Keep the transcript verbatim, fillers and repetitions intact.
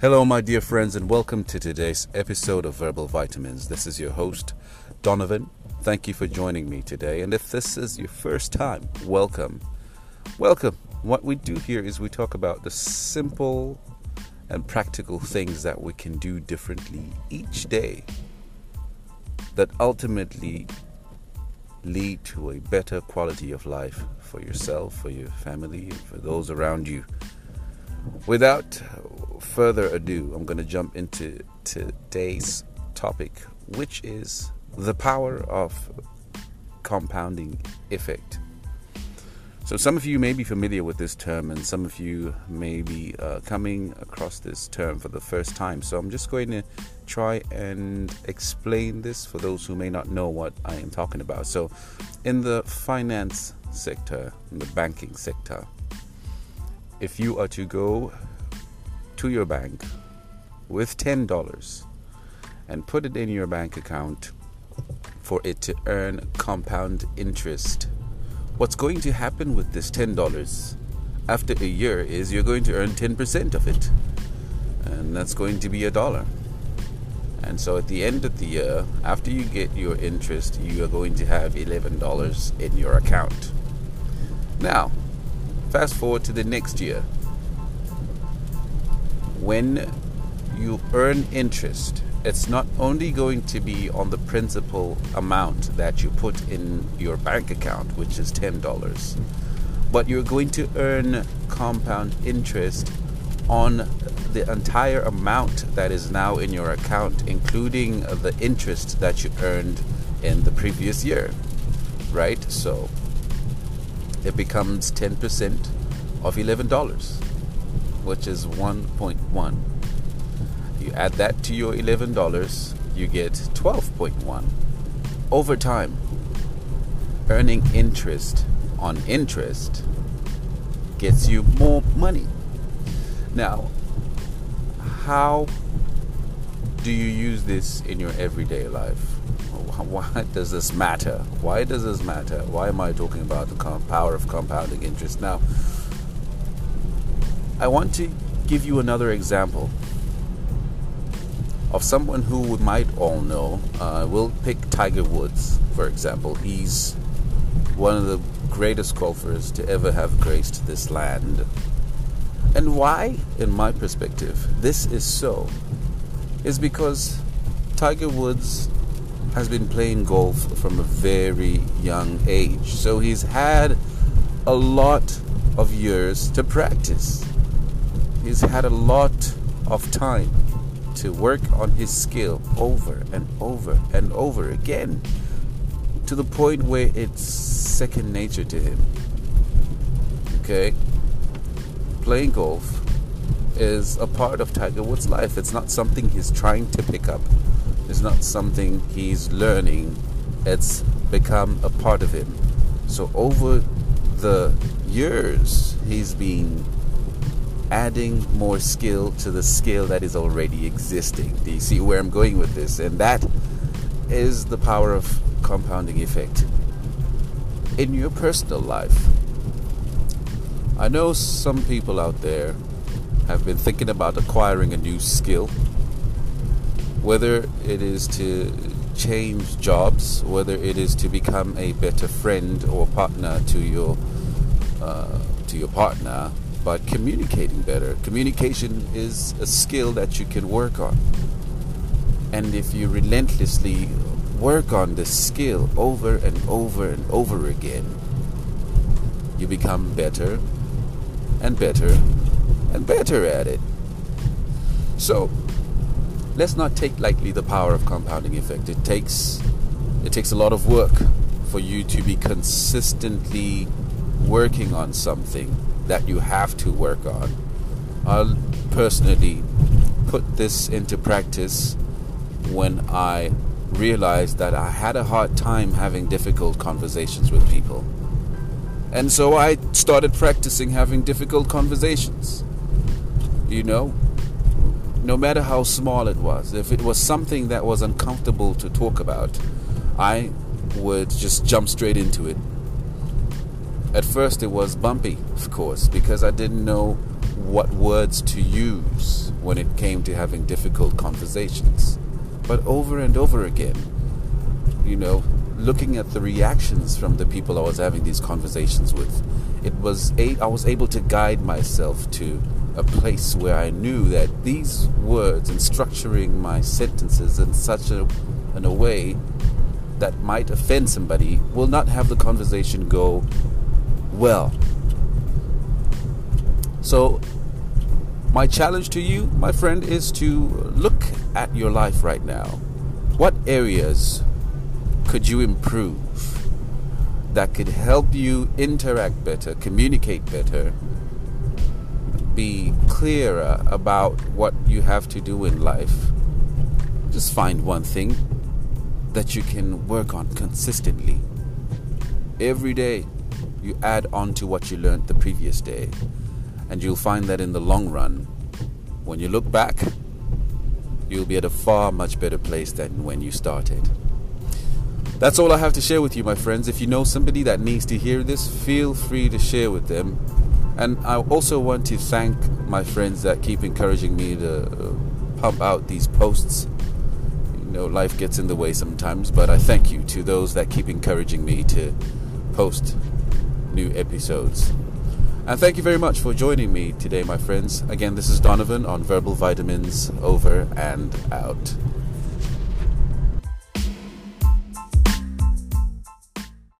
Hello my dear friends, and welcome to today's episode of Verbal Vitamins. This is your host, Donovan. Thank you for joining me today, and if this is your first time, welcome. Welcome. What we do here is we talk about the simple and practical things that we can do differently each day that ultimately lead to a better quality of life for yourself, for your family, and for those around you. Without further ado, I'm going to jump into today's topic, which is the power of compounding effect. So some of you may be familiar with this term, and some of you may be uh, coming across this term for the first time. So I'm just going to try and explain this for those who may not know what I am talking about. So in the finance sector, in the banking sector, if you are to go to your bank with ten dollars and put it in your bank account for it to earn compound interest, what's going to happen with this ten dollars after a year is you're going to earn ten percent of it, and that's going to be a dollar. And so at the end of the year, after you get your interest, you are going to have eleven dollars in your account. Now, fast forward to the next year. When you earn interest, it's not only going to be on the principal amount that you put in your bank account, which is ten dollars, but you're going to earn compound interest on the entire amount that is now in your account, including the interest that you earned in the previous year, right? So it becomes ten percent of eleven dollars. Which is one point one. You add that to your eleven dollars, you get twelve point one. Over time, earning interest on interest gets you more money. Now, how do you use this in your everyday life? Why does this matter? Why does this matter? Why am I talking about the power of compounding interest now? I want to give you another example of someone who we might all know. Uh, we'll pick Tiger Woods, for example. He's one of the greatest golfers to ever have graced this land. And why, in my perspective, this is so, is because Tiger Woods has been playing golf from a very young age. So he's had a lot of years to practice. He's had a lot of time to work on his skill over and over and over again, to the point where it's second nature to him. Okay? Playing golf is a part of Tiger Woods' life. It's not something he's trying to pick up. It's not something he's learning. It's become a part of him. So over the years, he's been adding more skill to the skill that is already existing. Do you see where I'm going with this? And that is the power of compounding effect. In your personal life, I know some people out there have been thinking about acquiring a new skill, whether it is to change jobs, whether it is to become a better friend or partner to your uh, to your partner, but communicating better. Communication is a skill that you can work on. And if you relentlessly work on this skill over and over and over again, you become better and better and better at it. So let's not take lightly the power of compounding effect. It takes it takes a lot of work for you to be consistently working on something that you have to work on. I'll personally put this into practice when I realized that I had a hard time having difficult conversations with people. And so I started practicing having difficult conversations. You know, no matter how small it was, if it was something that was uncomfortable to talk about, I would just jump straight into it. At first it was bumpy, of course, because I didn't know what words to use when it came to having difficult conversations. But over and over again, you know, looking at the reactions from the people I was having these conversations with, it was a, I was able to guide myself to a place where I knew that these words and structuring my sentences in such a, in a way that might offend somebody will not have the conversation go well. So my challenge to you, my friend, is to look at your life right now. What areas could you improve that could help you interact better, communicate better, be clearer about what you have to do in life? Just find one thing that you can work on consistently. Every day you add on to what you learned the previous day, and you'll find that in the long run, when you look back, you'll be at a far much better place than when you started. That's all I have to share with you, my friends. If you know somebody that needs to hear this, feel free to share with them. And I also want to thank my friends that keep encouraging me to pump out these posts. You know, life gets in the way sometimes, but I thank you to those that keep encouraging me to post new episodes. And thank you very much for joining me today, my friends. Again, this is Donovan on Verbal Vitamins, over and out.